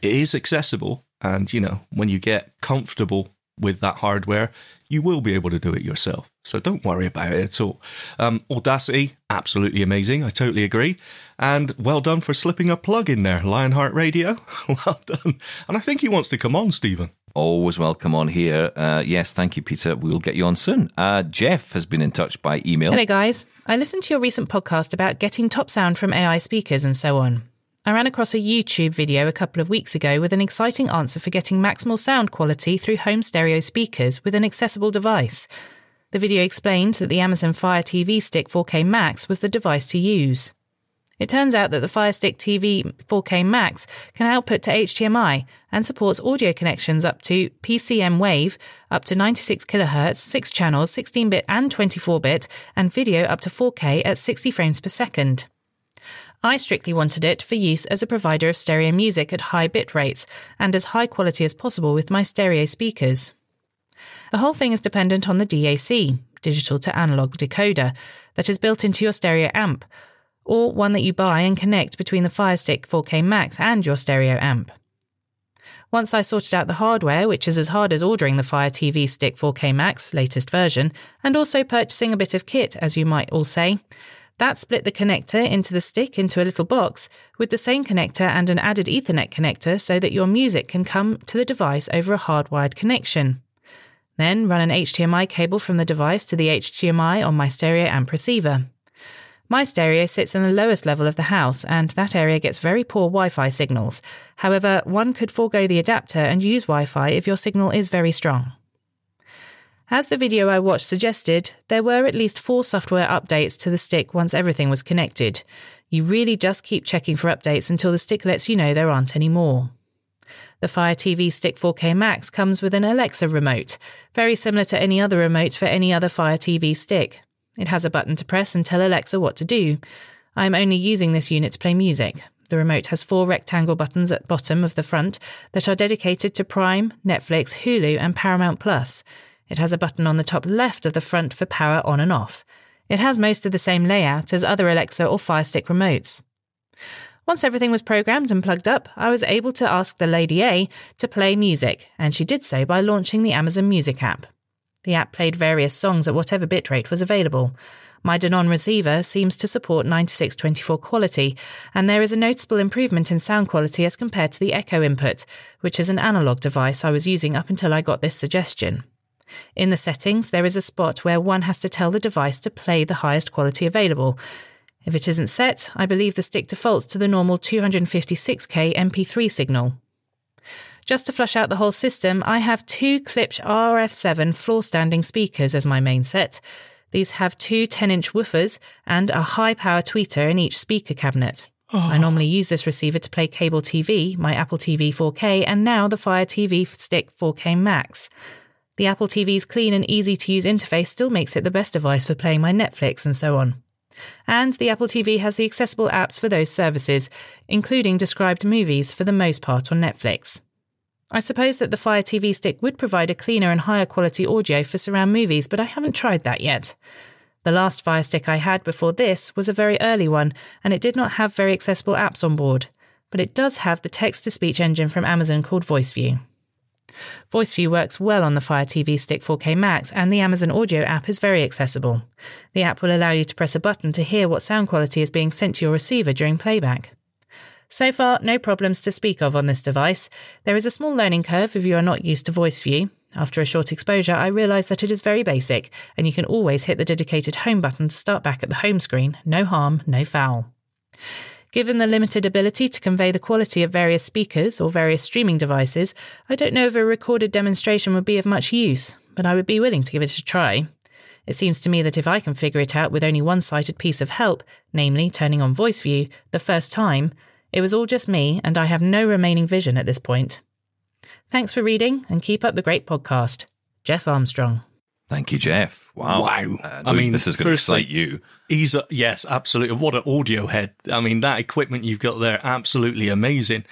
It is accessible, and, you know, when you get comfortable with that hardware, you will be able to do it yourself. So don't worry about it at all. Um, Audacity, absolutely amazing. I totally agree. And well done for slipping a plug in there, Lionheart Radio. Well done. And I think he wants to come on, Stephen. Always welcome on here. Uh, yes, thank you, Peter. We'll get you on soon. Uh, Jeff has been in touch by email. Hello, guys. I listened to your recent podcast about getting top sound from A I speakers and so on. I ran across a YouTube video a couple of weeks ago with an exciting answer for getting maximal sound quality through home stereo speakers with an accessible device. The video explained that the Amazon Fire T V Stick four K Max was the device to use. It turns out that the Fire Stick T V four K Max can output to H D M I and supports audio connections up to P C M Wave, up to ninety-six kilohertz, six channels, sixteen-bit and twenty-four-bit, and video up to four K at sixty frames per second. I strictly wanted it for use as a provider of stereo music at high bit rates and as high quality as possible with my stereo speakers. The whole thing is dependent on the D A C, digital to analog decoder, that is built into your stereo amp, or one that you buy and connect between the Fire Stick four K Max and your stereo amp. Once I sorted out the hardware, which is as hard as ordering the Fire T V Stick four K Max, latest version, and also purchasing a bit of kit, as you might all say, that split the connector into the stick into a little box with the same connector and an added Ethernet connector so that your music can come to the device over a hardwired connection. Then run an H D M I cable from the device to the H D M I on my stereo amp receiver. My stereo sits in the lowest level of the house, and that area gets very poor Wi-Fi signals. However, one could forego the adapter and use Wi-Fi if your signal is very strong. As the video I watched suggested, there were at least four software updates to the stick once everything was connected. You really just keep checking for updates until the stick lets you know there aren't any more. The Fire T V Stick four K Max comes with an Alexa remote, very similar to any other remote for any other Fire T V stick. It has a button to press and tell Alexa what to do. I am only using this unit to play music. The remote has four rectangle buttons at bottom of the front that are dedicated to Prime, Netflix, Hulu and Paramount Plus. It has a button on the top left of the front for power on and off. It has most of the same layout as other Alexa or Fire Stick remotes. Once everything was programmed and plugged up, I was able to ask the Lady A to play music, and she did so by launching the Amazon Music app. The app played various songs at whatever bitrate was available. My Denon receiver seems to support ninety-six twenty-four quality, and there is a noticeable improvement in sound quality as compared to the Echo input, which is an analog device I was using up until I got this suggestion. In the settings, there is a spot where one has to tell the device to play the highest quality available. If it isn't set, I believe the stick defaults to the normal two fifty-six K M P three signal. Just to flush out the whole system, I have two clipped R F seven floor-standing speakers as my main set. These have two ten-inch woofers and a high-power tweeter in each speaker cabinet. Oh. I normally use this receiver to play cable T V, my Apple T V four K, and now the Fire T V Stick four K Max. The Apple T V's clean and easy-to-use interface still makes it the best device for playing my Netflix and so on. And the Apple T V has the accessible apps for those services, including described movies for the most part on Netflix. I suppose that the Fire T V Stick would provide a cleaner and higher quality audio for surround movies, but I haven't tried that yet. The last Fire Stick I had before this was a very early one, and it did not have very accessible apps on board, but it does have the text-to-speech engine from Amazon called VoiceView. VoiceView works well on the Fire T V Stick four K Max, and the Amazon Audio app is very accessible. The app will allow you to press a button to hear what sound quality is being sent to your receiver during playback. So far, no problems to speak of on this device. There is a small learning curve if you are not used to VoiceView. After a short exposure, I realised that it is very basic, and you can always hit the dedicated home button to start back at the home screen. No harm, no foul. Given the limited ability to convey the quality of various speakers or various streaming devices, I don't know if a recorded demonstration would be of much use, but I would be willing to give it a try. It seems to me that if I can figure it out with only one-sided piece of help, namely turning on VoiceView, the first time, it was all just me and I have no remaining vision at this point. Thanks for reading and keep up the great podcast. Jeff Armstrong. Thank you, Jeff. Wow. Wow. Uh, I mean, this is going to excite you. He's a, yes, absolutely. What an audio head. I mean, that equipment you've got there, absolutely amazing.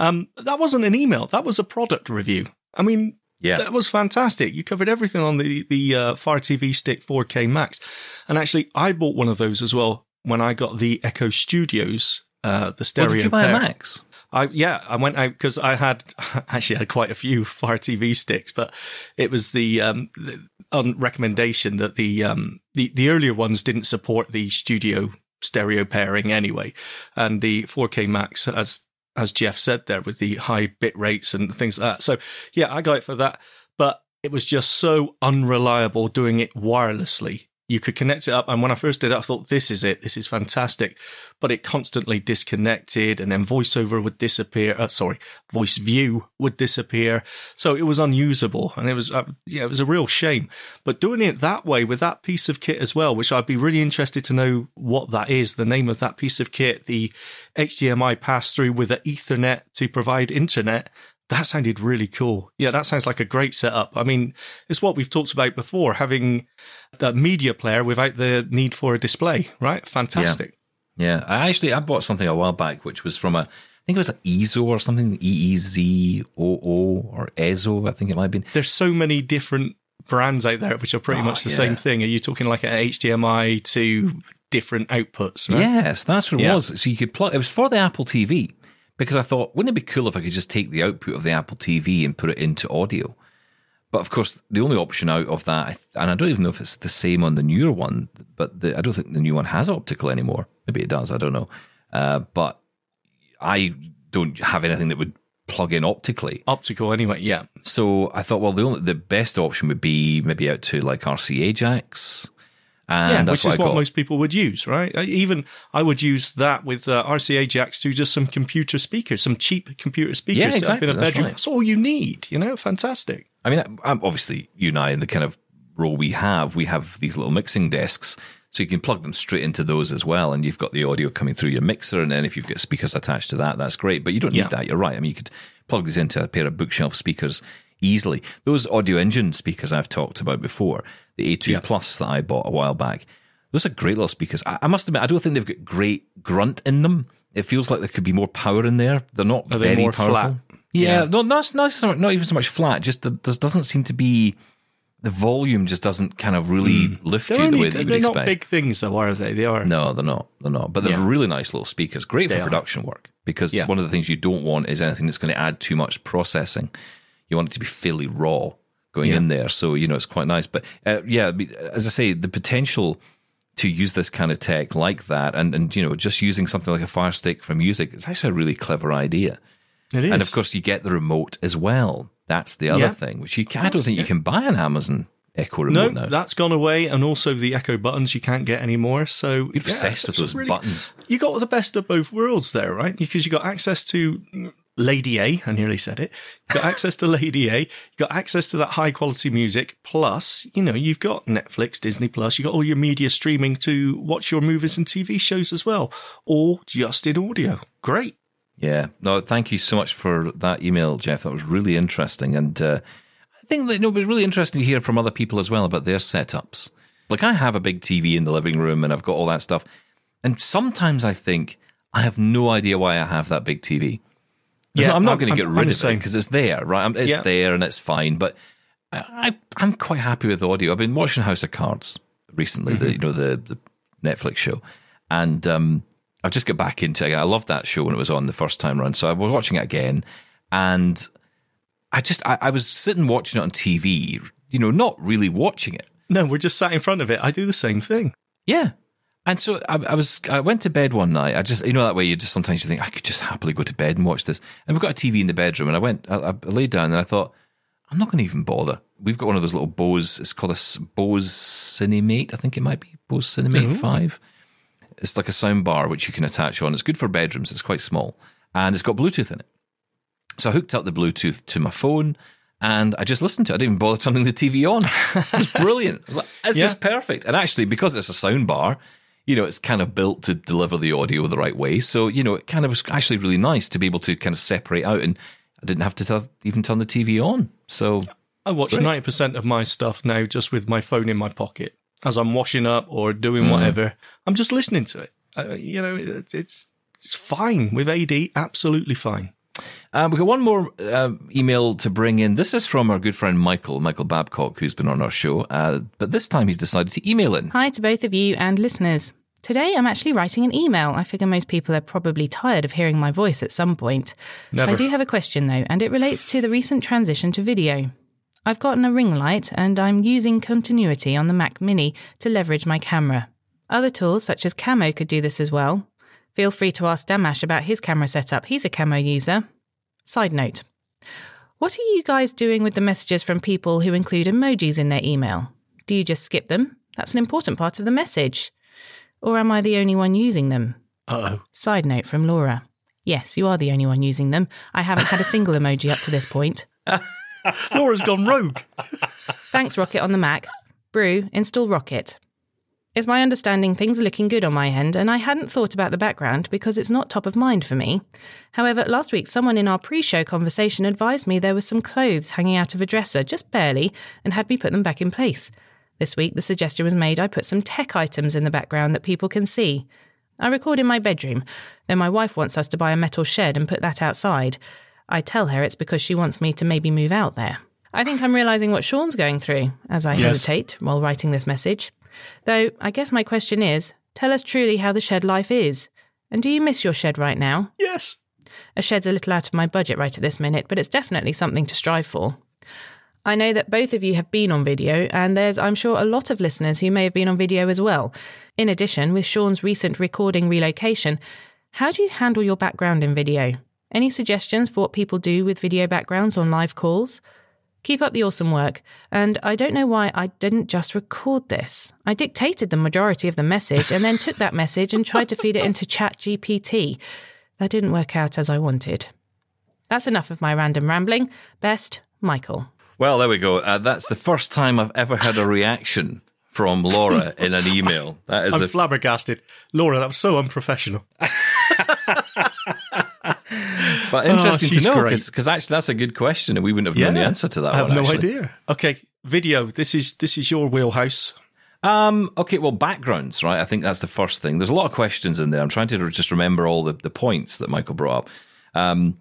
Um, that wasn't an email. That was a product review. I mean, yeah. That was fantastic. You covered everything on the, the uh, Fire T V Stick four K Max. And actually, I bought one of those as well when I got the Echo Studios, uh, the stereo. Well, did you buy pair. a Max? I, yeah, I went out because I had actually had quite a few Fire T V sticks, but it was the, um, the on recommendation that the, um, the, the earlier ones didn't support the studio stereo pairing anyway. And the four K Max, as, as Jeff said there, with the high bit rates and things like that. So yeah, I got it for that, but it was just so unreliable doing it wirelessly. you could connect it up. And when I first did it, I thought, this is it. This is fantastic. But it constantly disconnected, and then VoiceOver would disappear. Uh, sorry, VoiceView would disappear. So it was unusable, and it was uh, yeah, it was a real shame. But doing it that way with that piece of kit as well, which I'd be really interested to know what that is, the name of that piece of kit, the H D M I pass-through with an Ethernet to provide internet. That sounded really cool. Yeah, that sounds like a great setup. I mean, it's what we've talked about before, having that media player without the need for a display, right? Fantastic. Yeah, yeah. I actually, I bought something a while back, which was from a, I think it was an E Z O or something, E E Z O O or E Z O, I think it might have been. There's so many different brands out there which are pretty oh, much the yeah. same thing. Are you talking like an H D M I to different outputs, right? Yes, that's what it yeah. was. So you could plug, it was for the Apple T V. Because I thought, wouldn't it be cool if I could just take the output of the Apple T V and put it into audio? But of course, the only option out of that, and I don't even know if it's the same on the newer one, but the, I don't think the new one has optical anymore. Maybe it does, I don't know. Uh, but I don't have anything that would plug in optically. Optical anyway, yeah. So I thought, well, the only, the best option would be maybe out to like R C A jacks. And yeah, that's which is what, what most people would use, right? Even I would use that with uh, R C A jacks to just some computer speakers, some cheap computer speakers yeah, exactly. set up in a bedroom. That's, right. That's all you need, you know? Fantastic. I mean, I'm obviously, you and I, in the kind of role we have, we have these little mixing desks, so you can plug them straight into those as well, and you've got the audio coming through your mixer, and then if you've got speakers attached to that, that's great, but you don't need yeah. that, you're right. I mean, you could plug these into a pair of bookshelf speakers easily. Those Audio Engine speakers I've talked about before, the A two yeah. Plus that I bought a while back, those are great little speakers. I, I must admit, I don't think they've got great grunt in them. It feels like there could be more power in there. They're not are very they more powerful. Flat? Yeah, yeah. No, not, not, not even so much flat. Just the, there doesn't seem to be, the volume just doesn't kind of really mm. lift they're you only, the way that you would expect. They're not big things though, are they? They are. No, they're not. They're not. But they're yeah. really nice little speakers. Great they for production are. work because yeah. one of the things you don't want is anything that's going to add too much processing. You want it to be fairly raw going yeah. in there. So, you know, it's quite nice. But uh, yeah, as I say, the potential to use this kind of tech like that and, and, you know, just using something like a Fire Stick for music, it's actually a really clever idea. It is. And of course, you get the remote as well. That's the other yeah. thing, which you can, I don't think yeah. you can buy an Amazon Echo remote no, now. That's gone away. And also the Echo buttons you can't get anymore. So you're obsessed yeah, with those really, buttons. You got the best of both worlds there, right? Because you got access to Lady A, I nearly said it, got access to Lady A, got access to that high quality music, plus, you know, you've got Netflix, Disney Plus, you got all your media streaming to watch your movies and T V shows as well, or just in audio. Great. Yeah. No, thank you so much for that email, Jeff. That was really interesting. And uh, I think that, you know, it'll be really interesting to hear from other people as well about their setups. Like, I have a big T V in the living room and I've got all that stuff. And sometimes I think, I have no idea why I have that big T V. Yeah, not, I'm not going to get rid I'm of it because it's there, right? It's yeah. there and it's fine. But I, I'm quite happy with audio. I've been watching House of Cards recently, mm-hmm. the, you know, the, the Netflix show, and um, I've just got back into it. I loved that show when it was on the first time round, so I was watching it again, and I just I, I was sitting watching it on T V, you know, not really watching it. No, we're just sat in front of it. I do the same thing. Yeah. And so I, I was. I went to bed one night. I just, you know, that way you just sometimes you think I could just happily go to bed and watch this. And we've got a T V in the bedroom. And I went, I, I laid down, and I thought, I'm not going to even bother. We've got one of those little Bose. It's called a Bose Cinemate. I think it might be Bose Cinemate Ooh. Five. It's like a sound bar which you can attach on. It's good for bedrooms. It's quite small, and it's got Bluetooth in it. So I hooked up the Bluetooth to my phone. And I just listened to it. I didn't even bother turning the T V on. It was brilliant. I was like, this yeah. is perfect. And actually, because it's a sound bar, you know, it's kind of built to deliver the audio the right way. So, you know, it kind of was actually really nice to be able to kind of separate out. And I didn't have to t- even turn the T V on. So I watch great. ninety percent of my stuff now just with my phone in my pocket. As I'm washing up or doing mm. whatever, I'm just listening to it. Uh, you know, it, it's it's fine with A D, absolutely fine. Uh, we've got one more uh, email to bring in. This is from our good friend Michael, Michael Babcock, who's been on our show. Uh, but this time he's decided to email in. Hi to both of you and listeners. Today I'm actually writing an email. I figure most people are probably tired of hearing my voice at some point. Never. I do have a question, though, and it relates to the recent transition to video. I've gotten a ring light and I'm using Continuity on the Mac Mini to leverage my camera. Other tools such as Camo could do this as well. Feel free to ask Damash about his camera setup. He's a Camo user. Side note. What are you guys doing with the messages from people who include emojis in their email? Do you just skip them? That's an important part of the message. Or am I the only one using them? Uh-oh. Side note from Laura. Yes, you are the only one using them. I haven't had a single emoji up to this point. Laura's gone rogue. Thanks, Rocket on the Mac. Brew, install Rocket. It's my understanding things are looking good on my end, and I hadn't thought about the background because it's not top of mind for me. However, last week someone in our pre-show conversation advised me there was some clothes hanging out of a dresser, just barely, and had me put them back in place. This week the suggestion was made I put some tech items in the background that people can see. I record in my bedroom, though my wife wants us to buy a metal shed and put that outside. I tell her it's because she wants me to maybe move out there. I think I'm realising what Sean's going through, as I yes. hesitate while writing this message. Though, I guess my question is, tell us truly how the shed life is. And do you miss your shed right now? Yes. A shed's a little out of my budget right at this minute, but it's definitely something to strive for. I know that both of you have been on video, and there's, I'm sure, a lot of listeners who may have been on video as well. In addition, with Sean's recent recording relocation, how do you handle your background in video? Any suggestions for what people do with video backgrounds on live calls? Keep up the awesome work. And I don't know why I didn't just record this. I dictated the majority of the message and then took that message and tried to feed it into Chat G P T. That didn't work out as I wanted. That's enough of my random rambling. Best, Michael. Well, there we go. Uh, that's the first time I've ever had a reaction from Laura in an email. That is I'm a... flabbergasted. Laura, that was so unprofessional. But interesting oh, to know, because actually that's a good question, and we wouldn't have yeah, known the answer to that one. I have one, no actually. idea. Okay, video. This is this is your wheelhouse. Um. Okay, well, backgrounds, right? I think that's the first thing. There's a lot of questions in there. I'm trying to just remember all the, the points that Michael brought up. Um,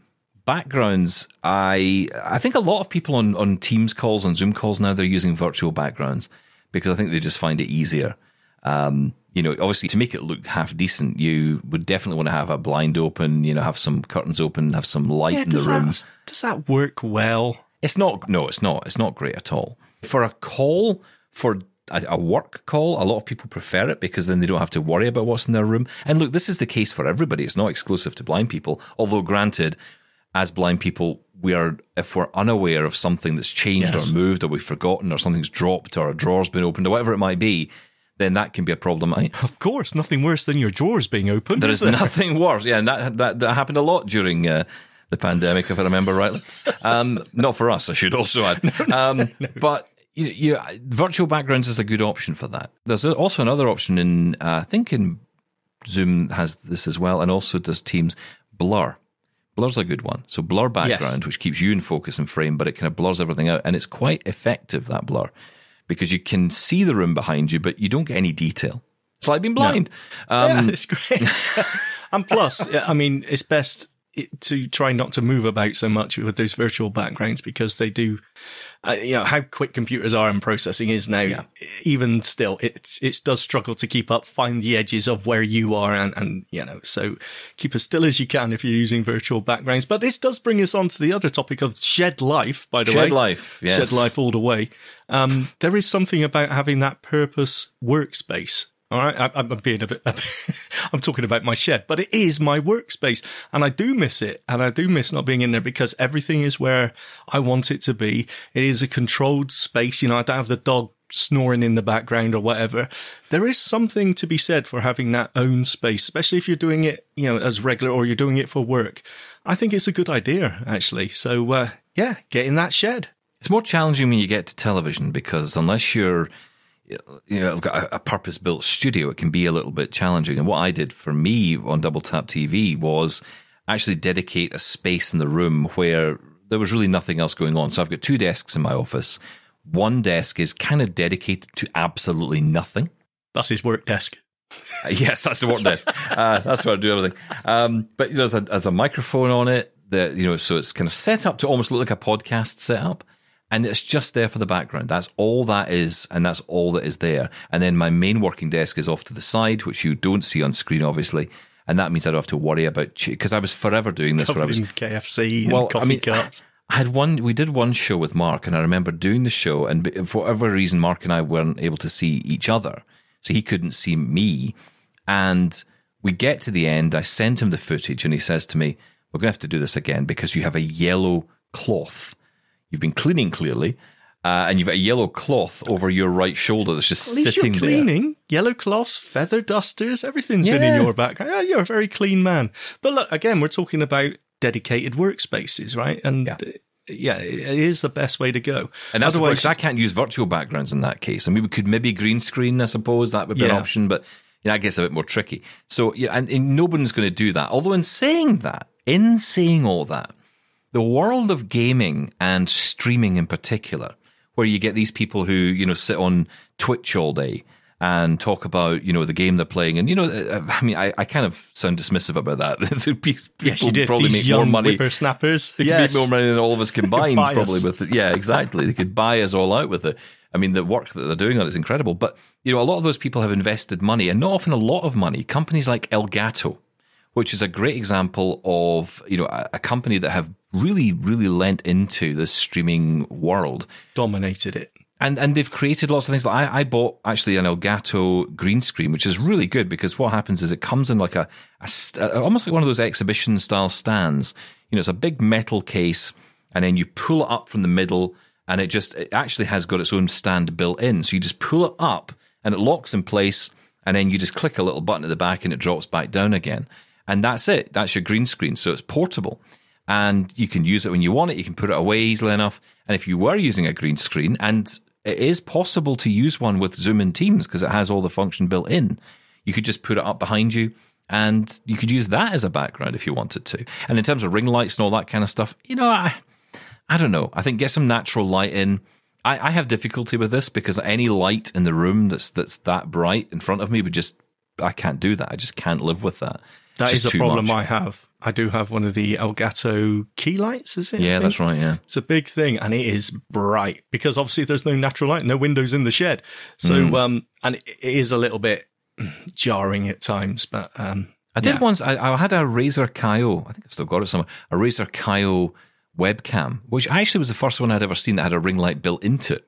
backgrounds, I I think a lot of people on, on Teams calls, on Zoom calls now, they're using virtual backgrounds, because I think they just find it easier. Um You know, obviously, to make it look half decent, you would definitely want to have a blind open, you know, have some curtains open, have some light yeah, in the room. That, does that work well? It's not. No, it's not. It's not great at all. For a call, for a, a work call, a lot of people prefer it because then they don't have to worry about what's in their room. And look, this is the case for everybody. It's not exclusive to blind people, although granted, as blind people, we are, if we're unaware of something that's changed yes. or moved or we've forgotten or something's dropped or a drawer's been opened or whatever it might be, then that can be a problem. Of course, nothing worse than your drawers being open. There is, is there? nothing worse. Yeah, and that, that, that happened a lot during uh, the pandemic, if I remember rightly. Um, not for us, I should also add. no, no, um, no. But you, you, virtual backgrounds is a good option for that. There's also another option in, uh, I think in Zoom has this as well, and also does Teams, blur. Blur's a good one. So blur background, yes. which keeps you in focus and frame, but it kind of blurs everything out, and it's quite effective, that blur. Because you can see the room behind you, but you don't get any detail. It's like being blind. No. Um, yeah, it's great. And plus, I mean, it's best to try not to move about so much with those virtual backgrounds, because they do, uh, you know, how quick computers are and processing is now, yeah. even still, it, it does struggle to keep up, find the edges of where you are. And, and, you know, so keep as still as you can if you're using virtual backgrounds. But this does bring us on to the other topic of shed life, by the way. Shed life, yes. Shed life all the way. Um, there is something about having that purpose workspace. All right, I, I'm being a bit, I'm talking about my shed, but it is my workspace, and I do miss it, and I do miss not being in there, because everything is where I want it to be. It is a controlled space. You know, I don't have the dog snoring in the background or whatever. There is something to be said for having that own space, especially if you're doing it, you know, as regular or you're doing it for work. I think it's a good idea, actually. So, uh, yeah, get in that shed. It's more challenging when you get to television, because unless you're... you know, I've got a purpose-built studio, it can be a little bit challenging. And what I did for me on Double Tap T V was actually dedicate a space in the room where there was really nothing else going on. So I've got two desks in my office. One desk is kind of dedicated to absolutely nothing. That's his work desk. Uh, yes, that's the work desk. Uh, that's where I do everything. Um, but there's a, there's a microphone on it that, you know, so it's kind of set up to almost look like a podcast setup. And it's just there for the background. That's all that is, and that's all that is there. And then my main working desk is off to the side, which you don't see on screen, obviously. And that means I don't have to worry about... Because I was forever doing this. Where I was K F C well, and coffee I mean, cups. I had one, we did one show with Mark, and I remember doing the show, and for whatever reason, Mark and I weren't able to see each other. So he couldn't see me. And we get to the end, I sent him the footage, and he says to me, we're going to have to do this again because you have a yellow cloth. You've been cleaning, clearly, uh, and you've got a yellow cloth over your right shoulder that's just sitting there. At least you're cleaning. Yellow cloths, feather dusters, everything's yeah. been in your background. Oh, you're a very clean man. But look, again, we're talking about dedicated workspaces, right? And yeah. yeah, it is the best way to go. And that's otherwise, the point, I can't use virtual backgrounds in that case. I mean, we could maybe green screen, I suppose. That would be yeah. an option, but you know, I guess a bit more tricky. So, yeah, and, and nobody's going to do that. Although in saying that, in saying all that, the world of gaming and streaming in particular, where you get these people who, you know, sit on Twitch all day and talk about, you know, the game they're playing. And, you know, I mean, I, I kind of sound dismissive about that. People yes, you did. Probably these make young more money. Whippersnappers. They yes. could make more money than all of us combined, probably. Us. With it. Yeah, exactly. They could buy us all out with it. I mean, the work that they're doing on it is incredible. But, you know, a lot of those people have invested money, and not often a lot of money. Companies like Elgato, which is a great example of, you know, a, a company that have really, really lent into this streaming world. Dominated it. And and they've created lots of things. Like I, I bought actually an Elgato green screen, which is really good because what happens is it comes in like a, a almost like one of those exhibition style stands. You know, it's a big metal case, and then you pull it up from the middle, and it just it actually has got its own stand built in. So you just pull it up, and it locks in place, and then you just click a little button at the back, and it drops back down again. And that's it. That's your green screen. So it's portable. And you can use it when you want it. You can put it away easily enough. And if you were using a green screen, and it is possible to use one with Zoom and Teams because it has all the function built in, you could just put it up behind you and you could use that as a background if you wanted to. And in terms of ring lights and all that kind of stuff, you know, I, I don't know. I think get some natural light in. I, I have difficulty with this because any light in the room that's that's that bright in front of me would just, I can't do that. I just can't live with that. That is a problem much. I have. I do have one of the Elgato key lights, is it? Yeah, that's right, yeah. It's a big thing, and it is bright, because obviously there's no natural light, no windows in the shed. So, mm. um, and it is a little bit jarring at times, but... Um, I did yeah. once, I, I had a Razer Kaio, I think I've still got it somewhere, a Razer Kaio webcam, which actually was the first one I'd ever seen that had a ring light built into it.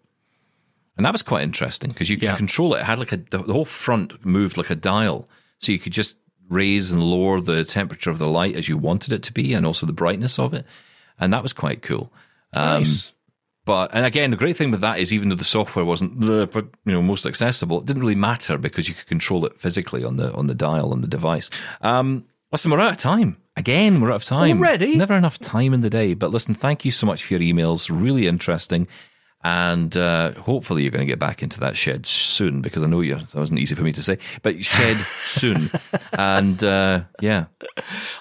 And that was quite interesting, because you could yeah. control it. It had like a, the whole front moved like a dial, so you could just raise and lower the temperature of the light as you wanted it to be, and also the brightness of it, and that was quite cool. Nice. Um, but and again, the great thing with that is, even though the software wasn't the you know most accessible, it didn't really matter because you could control it physically on the on the dial on the device. Um, listen, we're out of time again. We're out of time already. Never enough time in the day. But listen, thank you so much for your emails. Really interesting. And uh, hopefully you're going to get back into that shed soon, because I know you. That wasn't easy for me to say, but shed soon. And uh, yeah,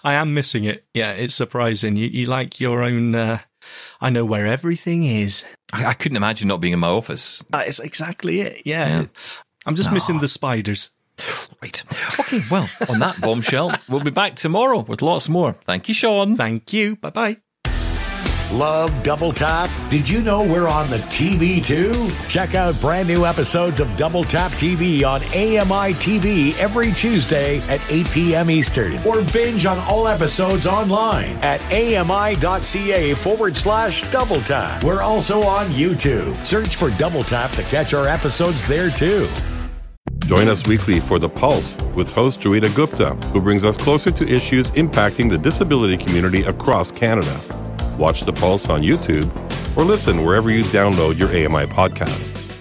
I am missing it. Yeah, it's surprising. You, you like your own. Uh, I know where everything is. I, I couldn't imagine not being in my office. That's exactly it. Yeah, yeah. I'm just oh. missing the spiders. Right. Okay. Well, on that bombshell, we'll be back tomorrow with lots more. Thank you, Sean. Thank you. Bye bye. Love Double Tap? Did you know we're on the T V too? Check out brand new episodes of Double Tap T V on A M I T V every Tuesday at eight p.m. Eastern, or binge on all episodes online at ami.ca forward slash Double Tap. We're also on YouTube. Search for Double Tap to catch our episodes there too. Join us weekly for The Pulse with host Joita Gupta, who brings us closer to issues impacting the disability community across Canada. Watch The Pulse on YouTube or listen wherever you download your A M I podcasts.